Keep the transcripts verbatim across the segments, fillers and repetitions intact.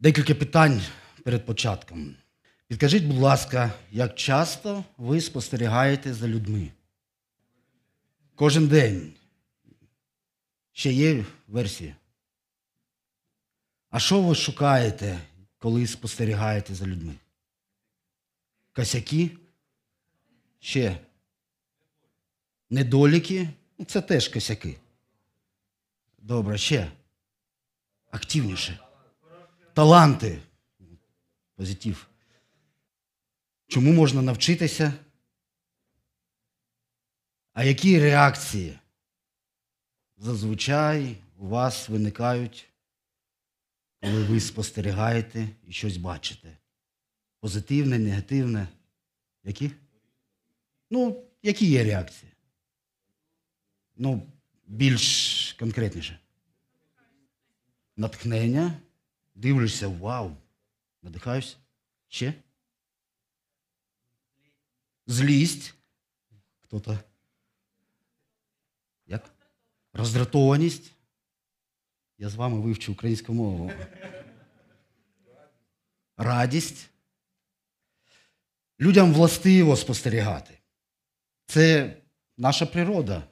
Декілька питань перед початком. Підкажіть, будь ласка, як часто ви спостерігаєте за людьми? Кожен день. Ще є версії? А що ви шукаєте, коли спостерігаєте за людьми? Косяки? Ще? Недоліки? Це теж косяки. Добре, ще. Активніше. Таланти. Позитив. Чому можна навчитися? А які реакції зазвичай у вас виникають, коли ви спостерігаєте і щось бачите? Позитивне, негативне? Які? Ну, які є реакції? Ну, більш конкретніше. Натхнення. Дивлюся, вау, надихаюся. Ще? Злість. Хто-то. Як? Роздратованість. Я з вами вивчу українську мову. Радість. Людям властиво спостерігати. Це наша природа.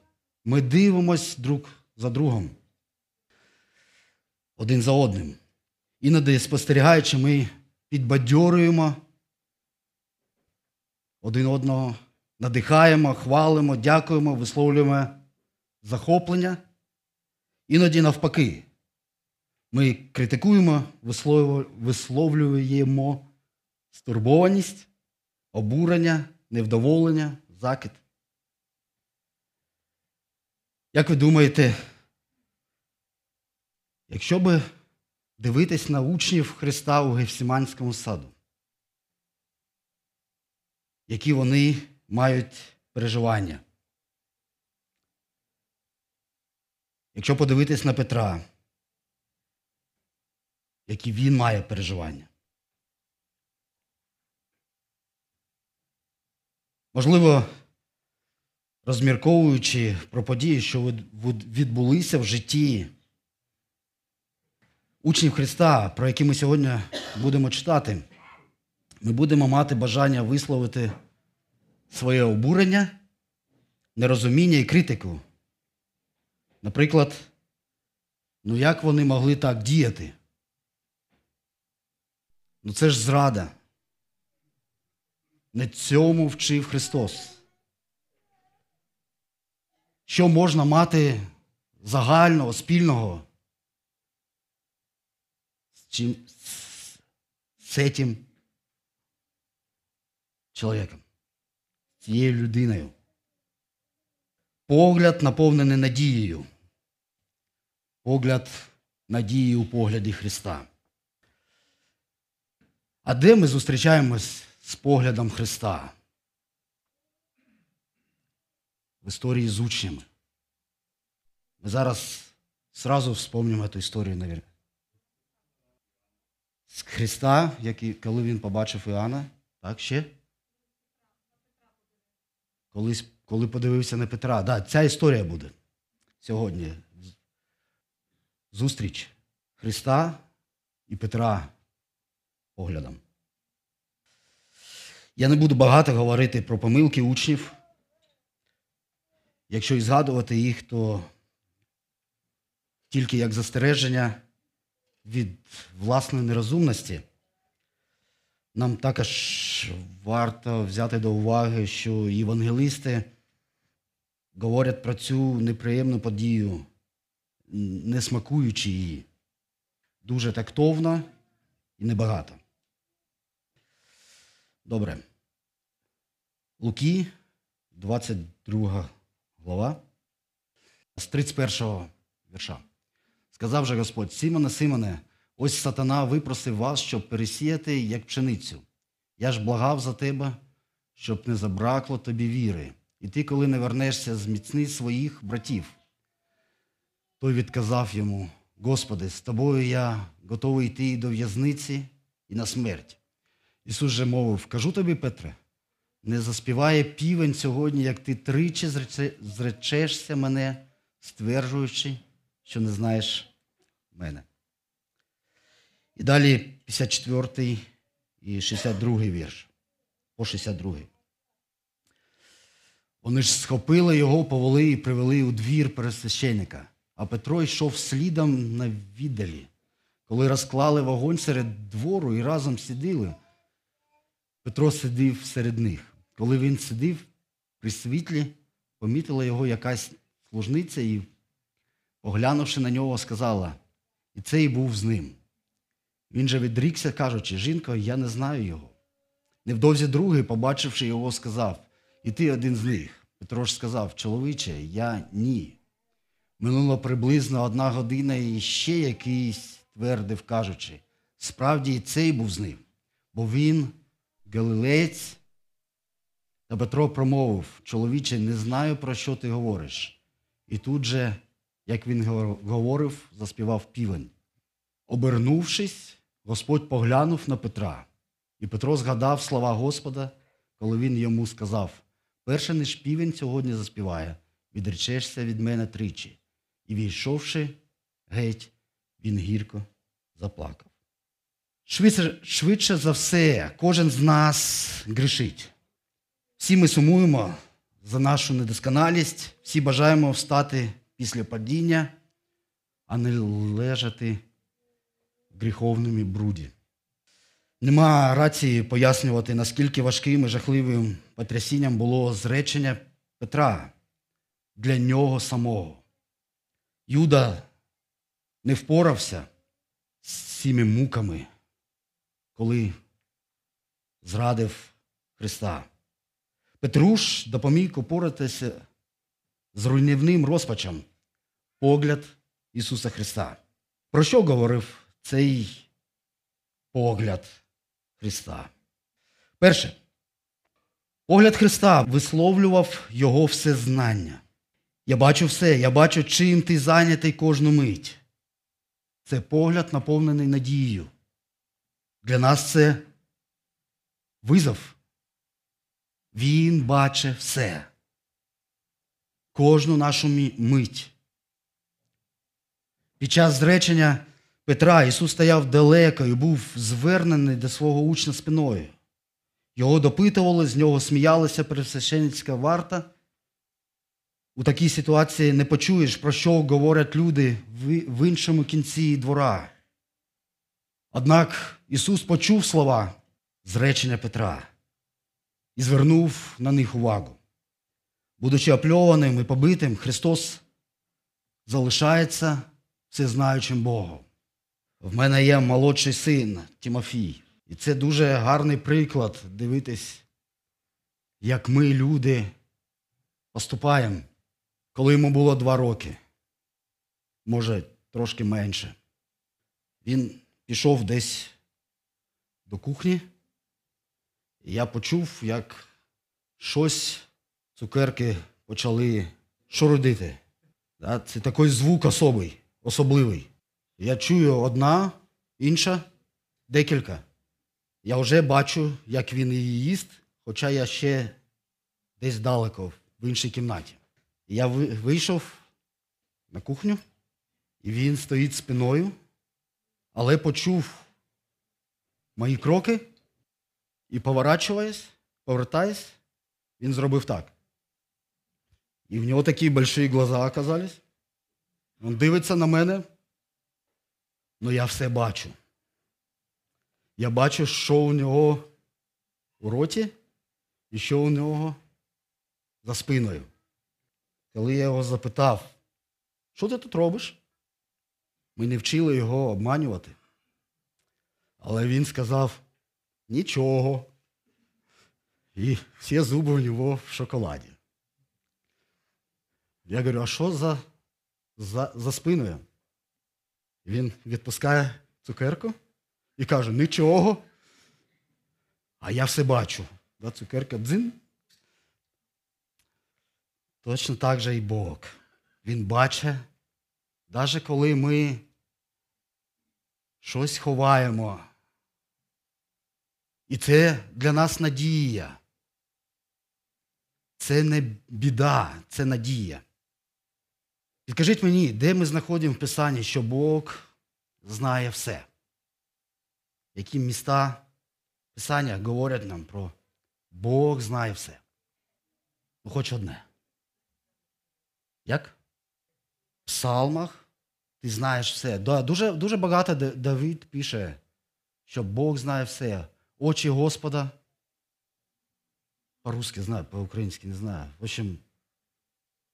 Ми дивимось друг за другом. Один за одним. Іноді, спостерігаючи, ми підбадьорюємо один одного, надихаємо, хвалимо, дякуємо, висловлюємо захоплення. Іноді навпаки. Ми критикуємо, висловлюємо стурбованість, обурення, невдоволення, закид. Як ви думаєте, якщо би дивитись на учнів Христа у Гефсиманському саду, які вони мають переживання? Якщо подивитись на Петра, які він має переживання? Можливо, розмірковуючи про події, що відбулися в житті учнів Христа, про які ми сьогодні будемо читати, ми будемо мати бажання висловити своє обурення, нерозуміння і критику. Наприклад, ну як вони могли так діяти? Ну це ж зрада. Не цьому вчив Христос. Що можна мати загального, спільного з цим, з цим чоловіком, з цією людиною? Погляд, наповнений надією. Погляд надії у погляді Христа. А де ми зустрічаємось з поглядом Христа? В історії з учнями. Ми зараз одразу вспомнимо цю історію, навірно. З Христа, який, коли він побачив Іоанна, так, ще? Колись, коли подивився на Петра. Да, ця історія буде сьогодні. Зустріч Христа і Петра поглядом. Я не буду багато говорити про помилки учнів. Якщо і згадувати їх, то тільки як застереження від власної нерозумності. Нам також варто взяти до уваги, що євангелисти говорять про цю неприємну подію, не смакуючи її, дуже тактовно і небагато. Добре. Луки, двадцять друга глава, з тридцять першого вірша. «Сказав же Господь: Симоне, Симоне, ось сатана випросив вас, щоб пересіяти, як пшеницю. Я ж благав за тебе, щоб не забракло тобі віри. І ти, коли не вернешся, зміцни своїх братів». Той відказав йому: «Господи, з тобою я готовий йти і до в'язниці, і на смерть». Ісус же мовив: «Кажу тобі, Петре, не заспіває півень сьогодні, як ти тричі зречешся мене, стверджуючи, що не знаєш мене». І далі п'ятдесят четвертий і шістдесят другий вірш. По шістдесят другий. Вони ж схопили його, повели і привели у двір пересвященника. А Петро йшов слідом на віддалі, коли розклали вогонь серед двору і разом сиділи. Петро сидів серед них. Коли він сидів при світлі, помітила його якась служниця і, оглянувши на нього, сказала: «І цей був з ним». Він же відрікся, кажучи: «Жінко, я не знаю його». Невдовзі другий, побачивши його, сказав: «І ти один з них». Петро ж сказав: «Чоловіче, я ні». Минула приблизно одна година, і ще якийсь твердив, кажучи: «Справді, і цей був з ним, бо він галілеєць». Та Петро промовив: «Чоловіче, не знаю, про що ти говориш». І тут же, як він говорив, заспівав півень. Обернувшись, Господь поглянув на Петра, і Петро згадав слова Господа, коли він йому сказав: «Перше, ніж півень сьогодні заспіває, відречешся від мене тричі». І, війшовши геть, він гірко заплакав. Швидше, швидше за все, кожен з нас грішить. Всі ми сумуємо за нашу недосконалість, всі бажаємо встати після падіння, а не лежати в гріховному бруді. Нема рації пояснювати, наскільки важким і жахливим потрясінням було зречення Петра для нього самого. Юда не впорався з цими муками, коли зрадив Христа. Петруш допоміг упоратися з руйнівним розпачем погляд Ісуса Христа. Про що говорив цей погляд Христа? Перше. Погляд Христа висловлював його всезнання. Я бачу все, я бачу, чим ти зайнятий кожну мить. Це погляд, наповнений надією. Для нас це визов. Він бачить все. Кожну нашу мить. Під час зречення Петра Ісус стояв далеко і був звернений до свого учня спиною. Його допитували, з нього сміялася пересвященницька варта. У такій ситуації не почуєш, про що говорять люди в іншому кінці двора. Однак Ісус почув слова зречення Петра і звернув на них увагу. Будучи опльованим і побитим, Христос залишається всезнаючим Богом. В мене є молодший син Тимофій. І це дуже гарний приклад дивитись, як ми, люди, поступаємо, коли йому було два роки. Може, трошки менше. Він пішов десь до кухні, і я почув, як щось, цукерки почали шурудити. Це такий звук особий, особливий. Я чую одна, інша, декілька. Я вже бачу, як він її їсть, хоча я ще десь далеко, в іншій кімнаті. Я вийшов на кухню, і він стоїть спиною, але почув мої кроки, і поворачуюсь, повертаюсь, він зробив так. І в нього такі великі глаза оказались. Він дивиться на мене, але я все бачу. Я бачу, що у нього у роті і що у нього за спиною. Коли я його запитав: «Що ти тут робиш?» Ми не вчили його обманювати. Але він сказав: «Нічого». І всі зуби у нього в шоколаді. Я говорю: «А що за, за, за спиною?» Він відпускає цукерку і каже: «Нічого». А я все бачу. Да, цукерка дзин. Точно так же і Бог. Він бачить, навіть коли ми щось ховаємо. І це для нас надія. Це не біда, це надія. Підкажіть мені, де ми знаходимо в Писанні, що Бог знає все? які міста Писання говорять нам про Бог знає все. Ну, хоч одне. Як? В псалмах ти знаєш все. Да, дуже, дуже багато Давид пише, що Бог знає все. Очі Господа. По-русски знаю, по-українськи не знаю. В общем,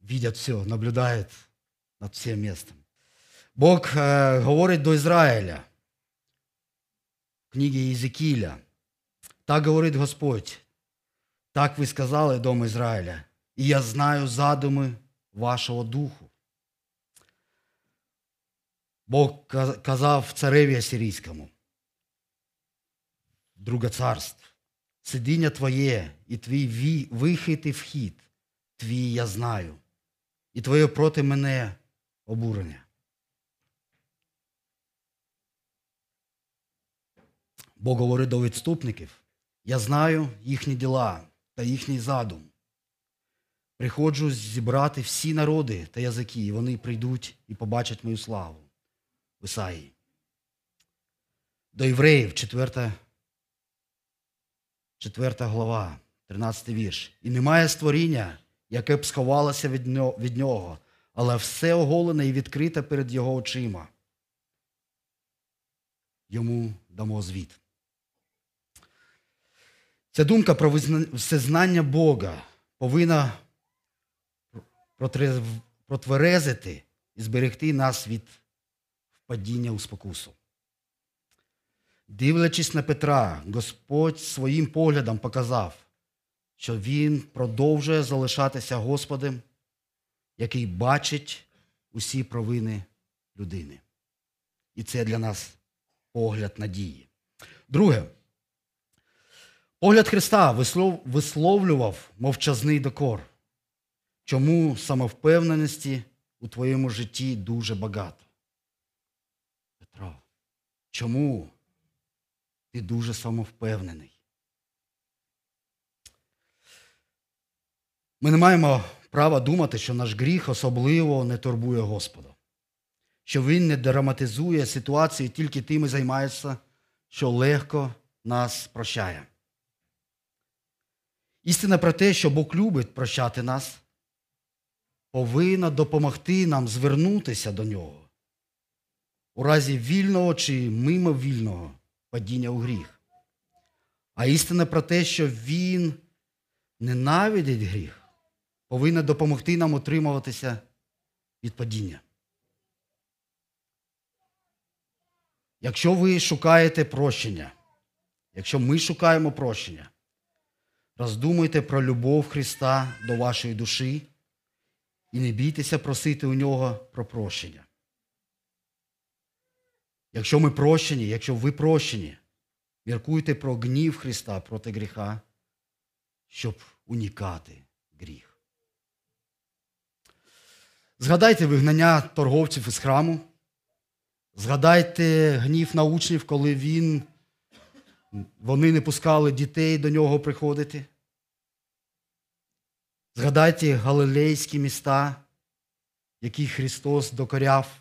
видять все, наблюдають над всім містом. Бог е, говорить до Ізраїля. В книгі Єзекіїля. Так говорить Господь. Так ви сказали, дому Ізраїля. І я знаю задуми вашого духу. Бог казав цареві асирійському. Друге царство. Сидіння твоє і твій вихід і вхід. Твій я знаю. І твоє проти мене обурення. Бог говорить до відступників. Я знаю їхні діла та їхній задум. Приходжу зібрати всі народи та язики, і вони прийдуть і побачать мою славу. В Ісаї. До євреїв, четверта, четверта глава, тринадцятий вірш. І немає створіння, яке б сховалося від нього, але все оголене і відкрите перед його очима. Йому дамо звіт. Ця думка про всезнання Бога повинна протверезити і зберегти нас від падіння у спокусу. Дивлячись на Петра, Господь своїм поглядом показав, що він продовжує залишатися Господом, який бачить усі провини людини. І це для нас погляд надії. Друге. Погляд Христа висловлював мовчазний докор. Чому самовпевненості у твоєму житті дуже багато? Петро, чому ти дуже самовпевнений? Ми не маємо права думати, що наш гріх особливо не турбує Господа. Що він не драматизує ситуацію, тільки тим і займається, що легко нас прощає. Істина про те, що Бог любить прощати нас, повинна допомогти нам звернутися до нього у разі вільного чи мимовільного падіння у гріх. А істина про те, що він ненавидить гріх, повинна допомогти нам утримуватися від падіння. Якщо ви шукаєте прощення, якщо ми шукаємо прощення, роздумуйте про любов Христа до вашої душі і не бійтеся просити у нього про прощення. Якщо ми прощені, якщо ви прощені, міркуйте про гнів Христа проти гріха, щоб уникати гріх. Згадайте вигнання торговців із храму. Згадайте гнів на учнів, коли він, вони не пускали дітей до нього приходити. Згадайте галилейські міста, які Христос докоряв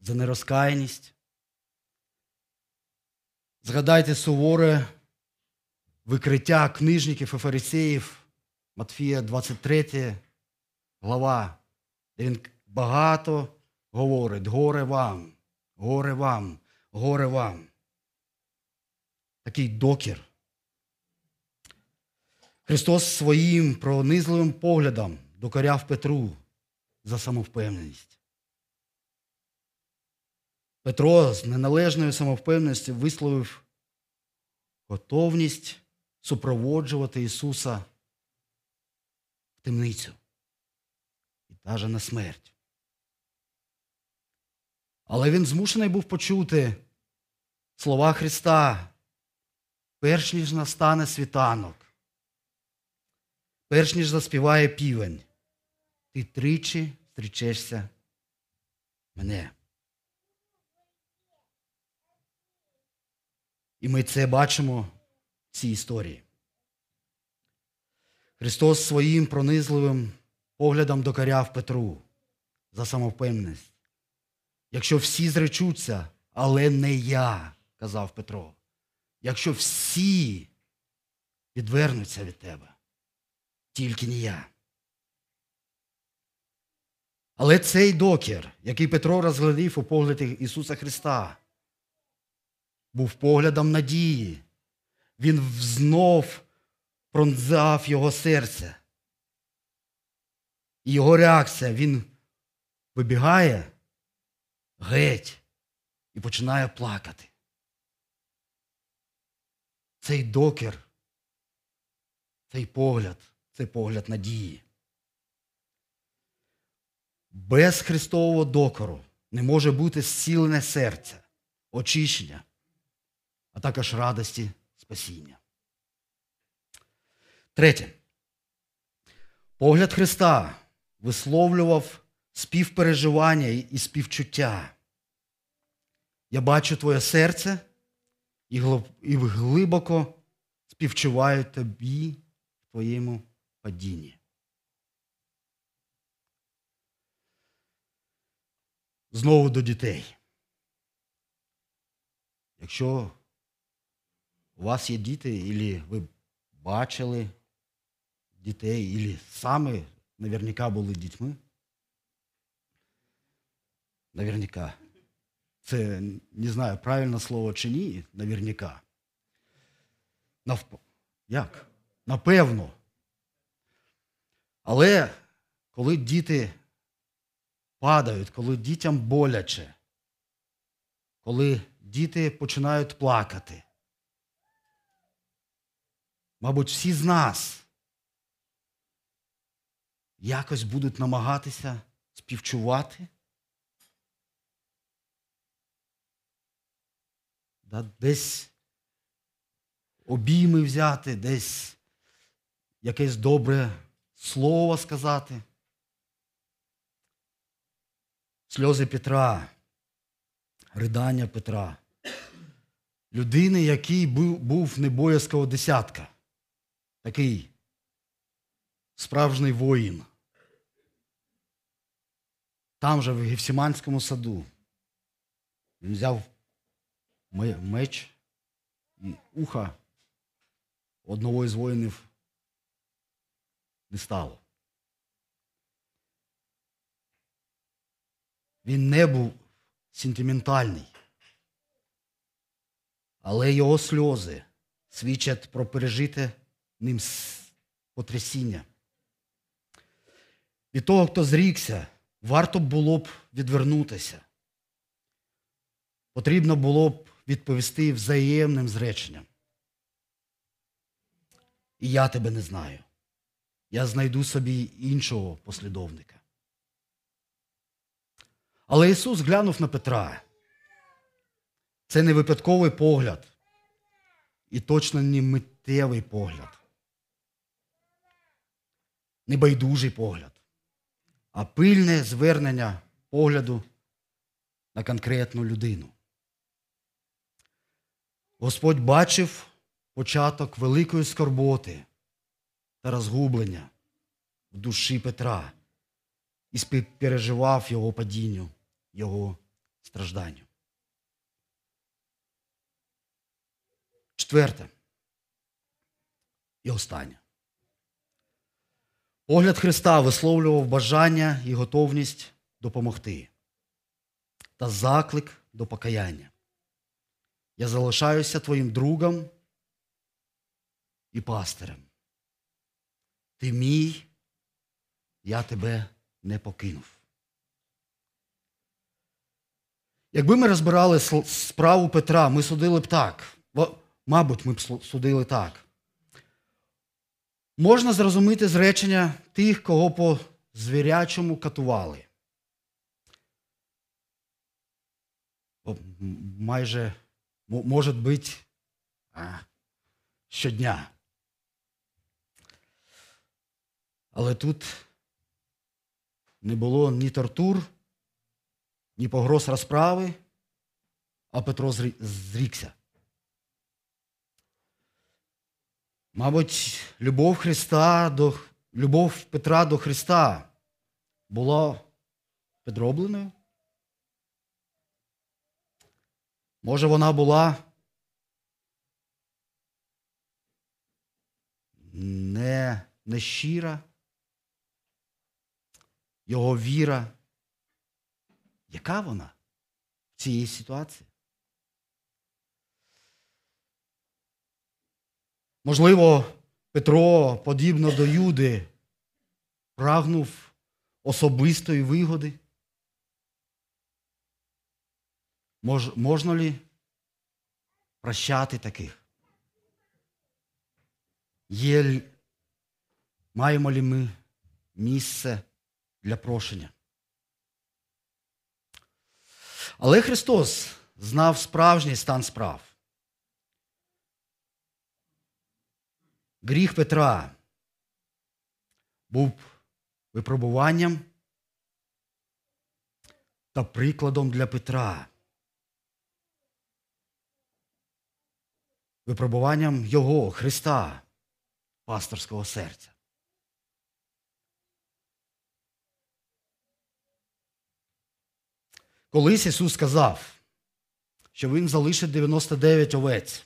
за нерозкаяність. Згадайте суворе викриття книжників і фарисеїв, Матфія двадцять третя глава, де він багато говорить: горе вам, горе вам, горе вам. Такий докір. Христос своїм пронизливим поглядом докоряв Петру за самовпевненість. Петро з неналежною самовпевненістю висловив готовність супроводжувати Ісуса в темницю і навіть на смерть. Але він змушений був почути слова Христа: перш ніж настане світанок, перш ніж заспіває півень, ти тричі зустрічешся мене. І ми це бачимо в цій історії. Христос своїм пронизливим поглядом докоряв Петру за самовпевненість. Якщо всі зречуться, але не я, казав Петро, якщо всі відвернуться від тебе, тільки не я. Але цей докір, який Петро розглядів у погляді Ісуса Христа, був поглядом надії. Він знов пронзав його серце. І його реакція, він вибігає геть і починає плакати. Цей докір, цей погляд, цей погляд надії. Без Христового докору не може бути зцілене серце, очищення, а також радості, спасіння. Третє. Погляд Христа висловлював співпереживання і співчуття. Я бачу твоє серце і глибоко співчуваю тобі в твоєму падінні. Знову до дітей. Якщо у вас є діти, або ви бачили дітей, або самі, наверняка, були дітьми, наверняка, це, не знаю, правильне слово чи ні, наверняка, Навп... як? Напевно. Але коли діти падають, коли дітям боляче, коли діти починають плакати. Мабуть, всі з нас якось будуть намагатися співчувати. Десь обійми взяти, десь якесь добре слово сказати. Сльози Петра, ридання Петра, людини, який був не боязкого десятка, такий справжній воїн. Там же, в Гефсиманському саду, він взяв меч і уха одного із воїнів не стало. Він не був сентиментальний, але його сльози свідчать про пережите ним потрясіння. Від того, хто зрікся, варто було б відвернутися. Потрібно було б відповісти взаємним зреченням. І я тебе не знаю. Я знайду собі іншого послідовника. Але Ісус глянув на Петра. Це не випадковий погляд і точно не миттєвий погляд. Не байдужий погляд, а пильне звернення погляду на конкретну людину. Господь бачив початок великої скорботи та розгублення в душі Петра і співпереживав його падінню, його стражданню. Четверте і останнє. Погляд Христа висловлював бажання і готовність допомогти та заклик до покаяння. Я залишаюся твоїм другом і пастирем. Ти мій, я тебе не покинув. Якби ми розбирали справу Петра, ми судили б так. Мабуть, ми б судили так. Можна зрозуміти зречення тих, кого по звірячому катували. Майже, може бути, щодня. Але тут не було ні тортур, ні погроз розправи, а Петро зрікся. Мабуть, любов Христа до, любов Петра до Христа була підробленою? Може, вона була не, не щира, його віра. Яка вона в цій ситуації? Можливо, Петро, подібно до Юди, прагнув особистої вигоди. Мож, можна ли прощати таких? Є, маємо ли ми місце для прощення? Але Христос знав справжній стан справ. Гріх Петра був випробуванням та прикладом для Петра. Випробуванням його, Христа, пасторського серця. Колись Ісус сказав, що Він залишить дев'яносто дев'ять овець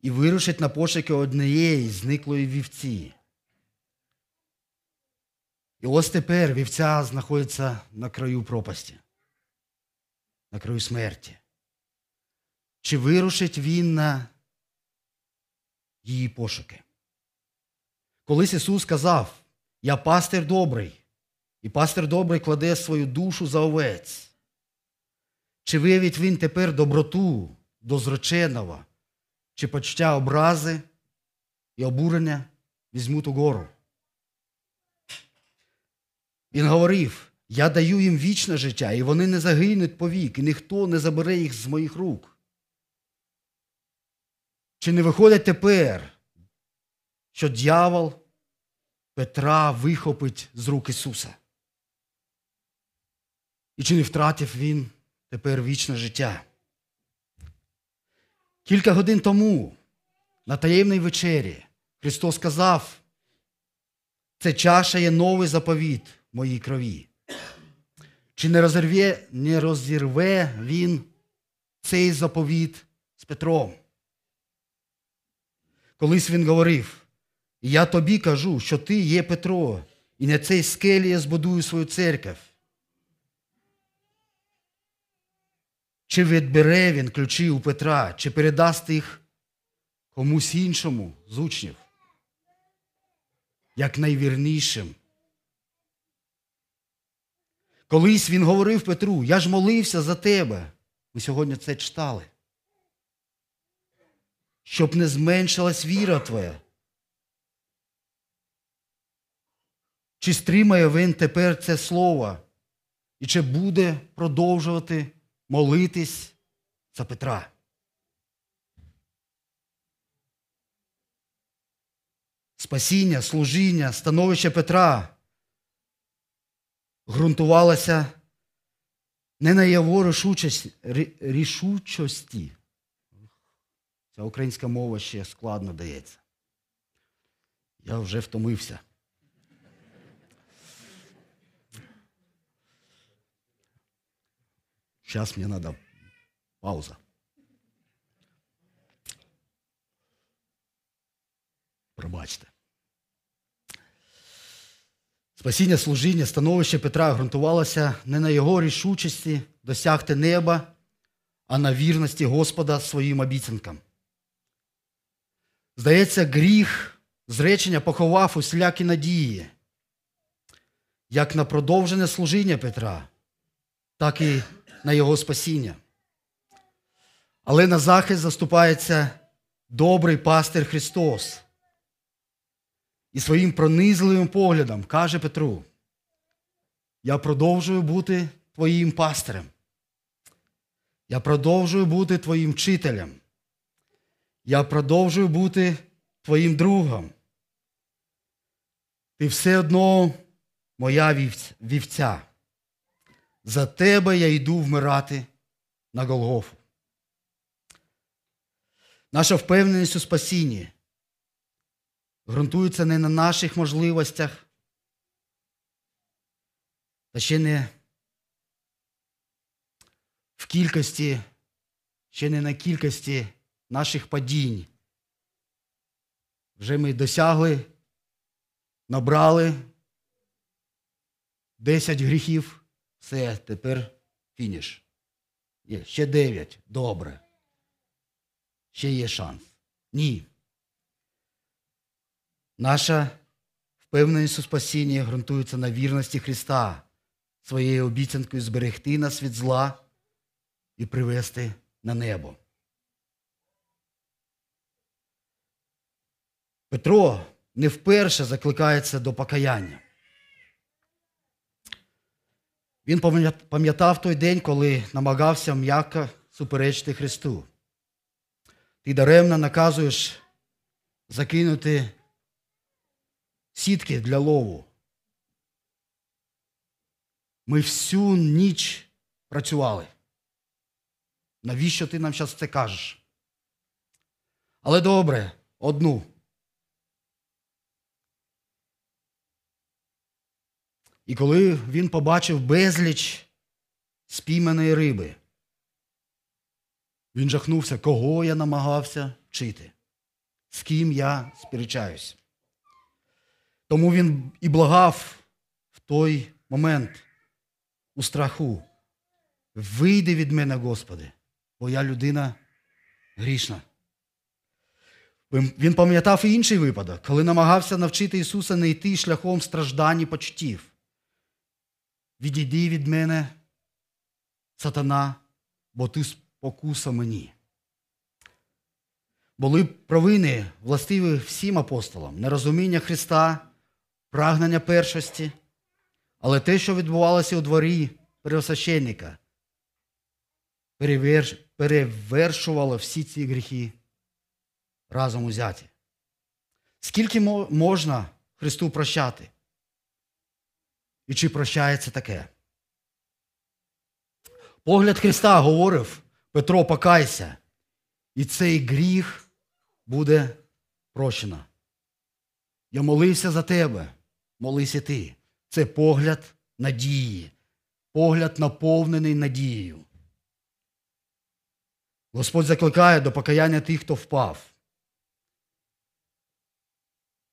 і вирушить на пошуки однієї зниклої вівці. І ось тепер вівця знаходиться на краю пропасті, на краю смерті. Чи вирушить Він на її пошуки? Колись Ісус сказав, я пастир добрий, і пастир добрий кладе свою душу за овець. Чи виявить Він тепер доброту до зреченого, чи почуття образи і обурення візьмуть угору? Він говорив, я даю їм вічне життя, і вони не загинуть повік, і ніхто не забере їх з моїх рук. Чи не виходить тепер, що дьявол Петра вихопить з рук Ісуса? І чи не втратив він тепер вічне життя? Кілька годин тому, на таємній вечері, Христос сказав, «Це чаша є новий заповіт моїй крові». Чи не розірве, не розірве він цей заповіт з Петром? Колись він говорив, я тобі кажу, що ти є Петро, і на цій скелі я збудую свою церкву. Чи відбере він ключі у Петра, чи передасть їх комусь іншому з учнів, як найвірнішим? Колись він говорив Петру, я ж молився за тебе. Ми сьогодні це читали. Щоб не зменшилась віра твоя. Чи стримає він тепер це слово? І чи буде продовжувати молитись за Петра? Спасіння, служіння, становище Петра ґрунтувалося не на його рішучості, рішучості. Ця українська мова ще складно дається. Я вже втомився. Зараз мені треба пауза. Пробачте. Спасіння, служіння, становище Петра ґрунтувалося не на його рішучості досягти неба, а на вірності Господа своїм обіцянкам. Здається, гріх зречення поховав усілякі надії, як на продовжене служіння Петра, так і на його спасіння. Але на захист заступається добрий пастир Христос і своїм пронизливим поглядом каже Петру, я продовжую бути твоїм пастирем, я продовжую бути твоїм вчителем, я продовжую бути твоїм другом. Ти все одно моя вівця. За тебе я йду вмирати на Голгофу. Наша впевненість у спасінні ґрунтується не на наших можливостях, та ще не в кількості, ще не на кількості наших падінь Вже ми досягли, набрали десять гріхів. Все, тепер фініш. Є, ще дев'ять. Добре. Ще є шанс. Ні. Наша впевненість у спасінні ґрунтується на вірності Христа, своєю обіцянкою зберегти нас від зла і привести на небо. Петро не вперше закликається до покаяння. Він пам'ятав той день, коли намагався м'яко суперечити Христу. Ти даремно наказуєш закинути сітки для лову. Ми всю ніч працювали. Навіщо ти нам зараз це кажеш? Але добре, одну. І коли він побачив безліч спійманої риби, він жахнувся, кого я намагався вчити, з ким я сперечаюсь. Тому він і благав в той момент у страху. Вийди від мене, Господи, бо я людина грішна. Він пам'ятав і інший випадок, коли намагався навчити Ісуса не йти шляхом страждань і почуттів. Відійди від мене, сатана, бо ти спокуса мені. Були провини, властиві всім апостолам, нерозуміння Христа, прагнення першості, але те, що відбувалося у дворі первосвященника, перевершувало всі ці гріхи разом узяті. Скільки можна Христу прощати? І чи прощається таке? Погляд Христа говорив, Петро, покайся, і цей гріх буде прощено. Я молився за тебе, молися ти. Це погляд надії, погляд наповнений надією. Господь закликає до покаяння тих, хто впав.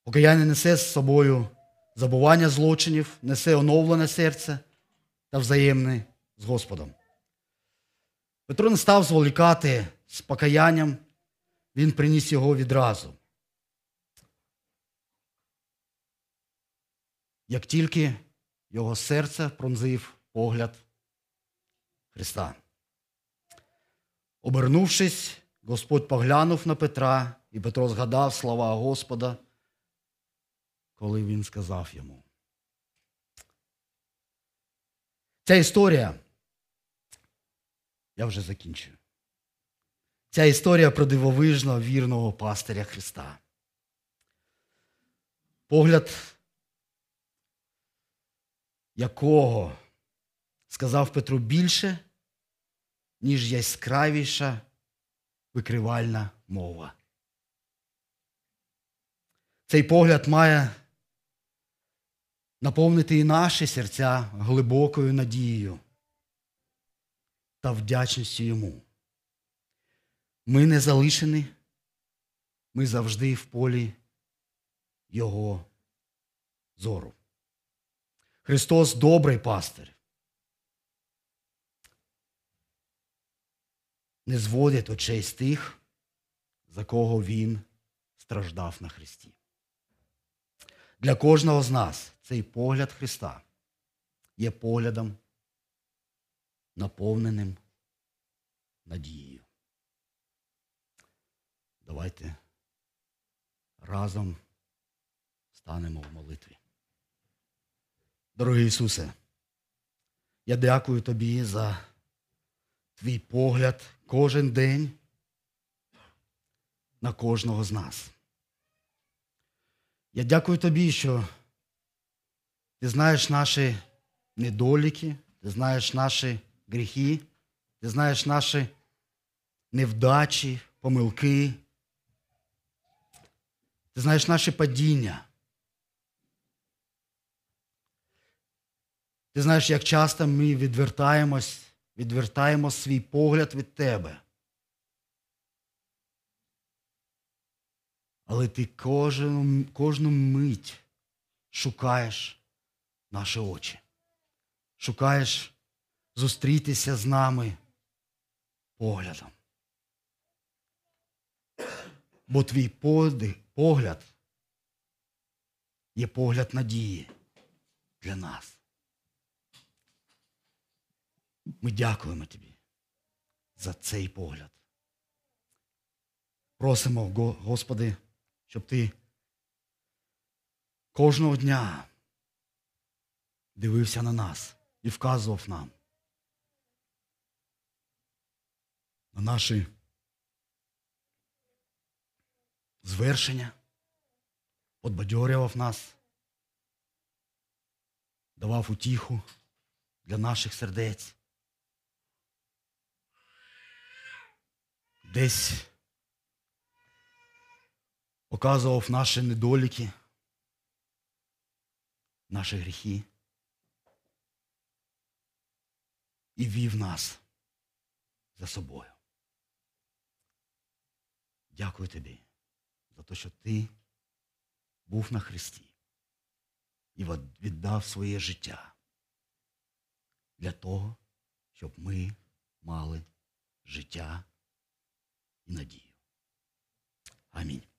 Покаяння несе з собою забування злочинів, несе оновлене серце та взаємне з Господом. Петро не став зволікати з покаянням, він приніс його відразу. Як тільки його серце пронзив погляд Христа. Обернувшись, Господь поглянув на Петра, і Петро згадав слова Господа, коли він сказав йому. Ця історія, я вже закінчую, ця історія про дивовижно вірного пастиря Христа. Погляд, якого сказав Петру більше, ніж яскравіша викривальна мова. Цей погляд має наповнити і наші серця глибокою надією та вдячністю йому. Ми не залишені, ми завжди в полі його зору. Христос – добрий пастир. Не зводить очей з тих, за кого він страждав на хресті. Для кожного з нас цей погляд Христа є поглядом, наповненим надією. Давайте разом станемо в молитві. Дорогий Ісусе, я дякую Тобі за Твій погляд кожен день на кожного з нас. Я дякую Тобі, що Ти знаєш наші недоліки, Ти знаєш наші гріхи, Ти знаєш наші невдачі, помилки, Ти знаєш наші падіння. Ти знаєш, як часто ми відвертаємось, відвертаємо свій погляд від Тебе. але ти кожен, кожну мить шукаєш наші очі. Шукаєш зустрітися з нами поглядом. Бо твій погляд є погляд надії для нас. Ми дякуємо тобі за цей погляд. Просимо, Господи, щоб ти кожного дня дивився на нас і вказував нам на наші звершення, подбадьорював нас, давав утіху для наших сердець. Десь показував наші недоліки, наші гріхи і вів нас за собою. Дякую тобі за те, що ти був на хресті і віддав своє життя для того, щоб ми мали життя і надію. Амінь.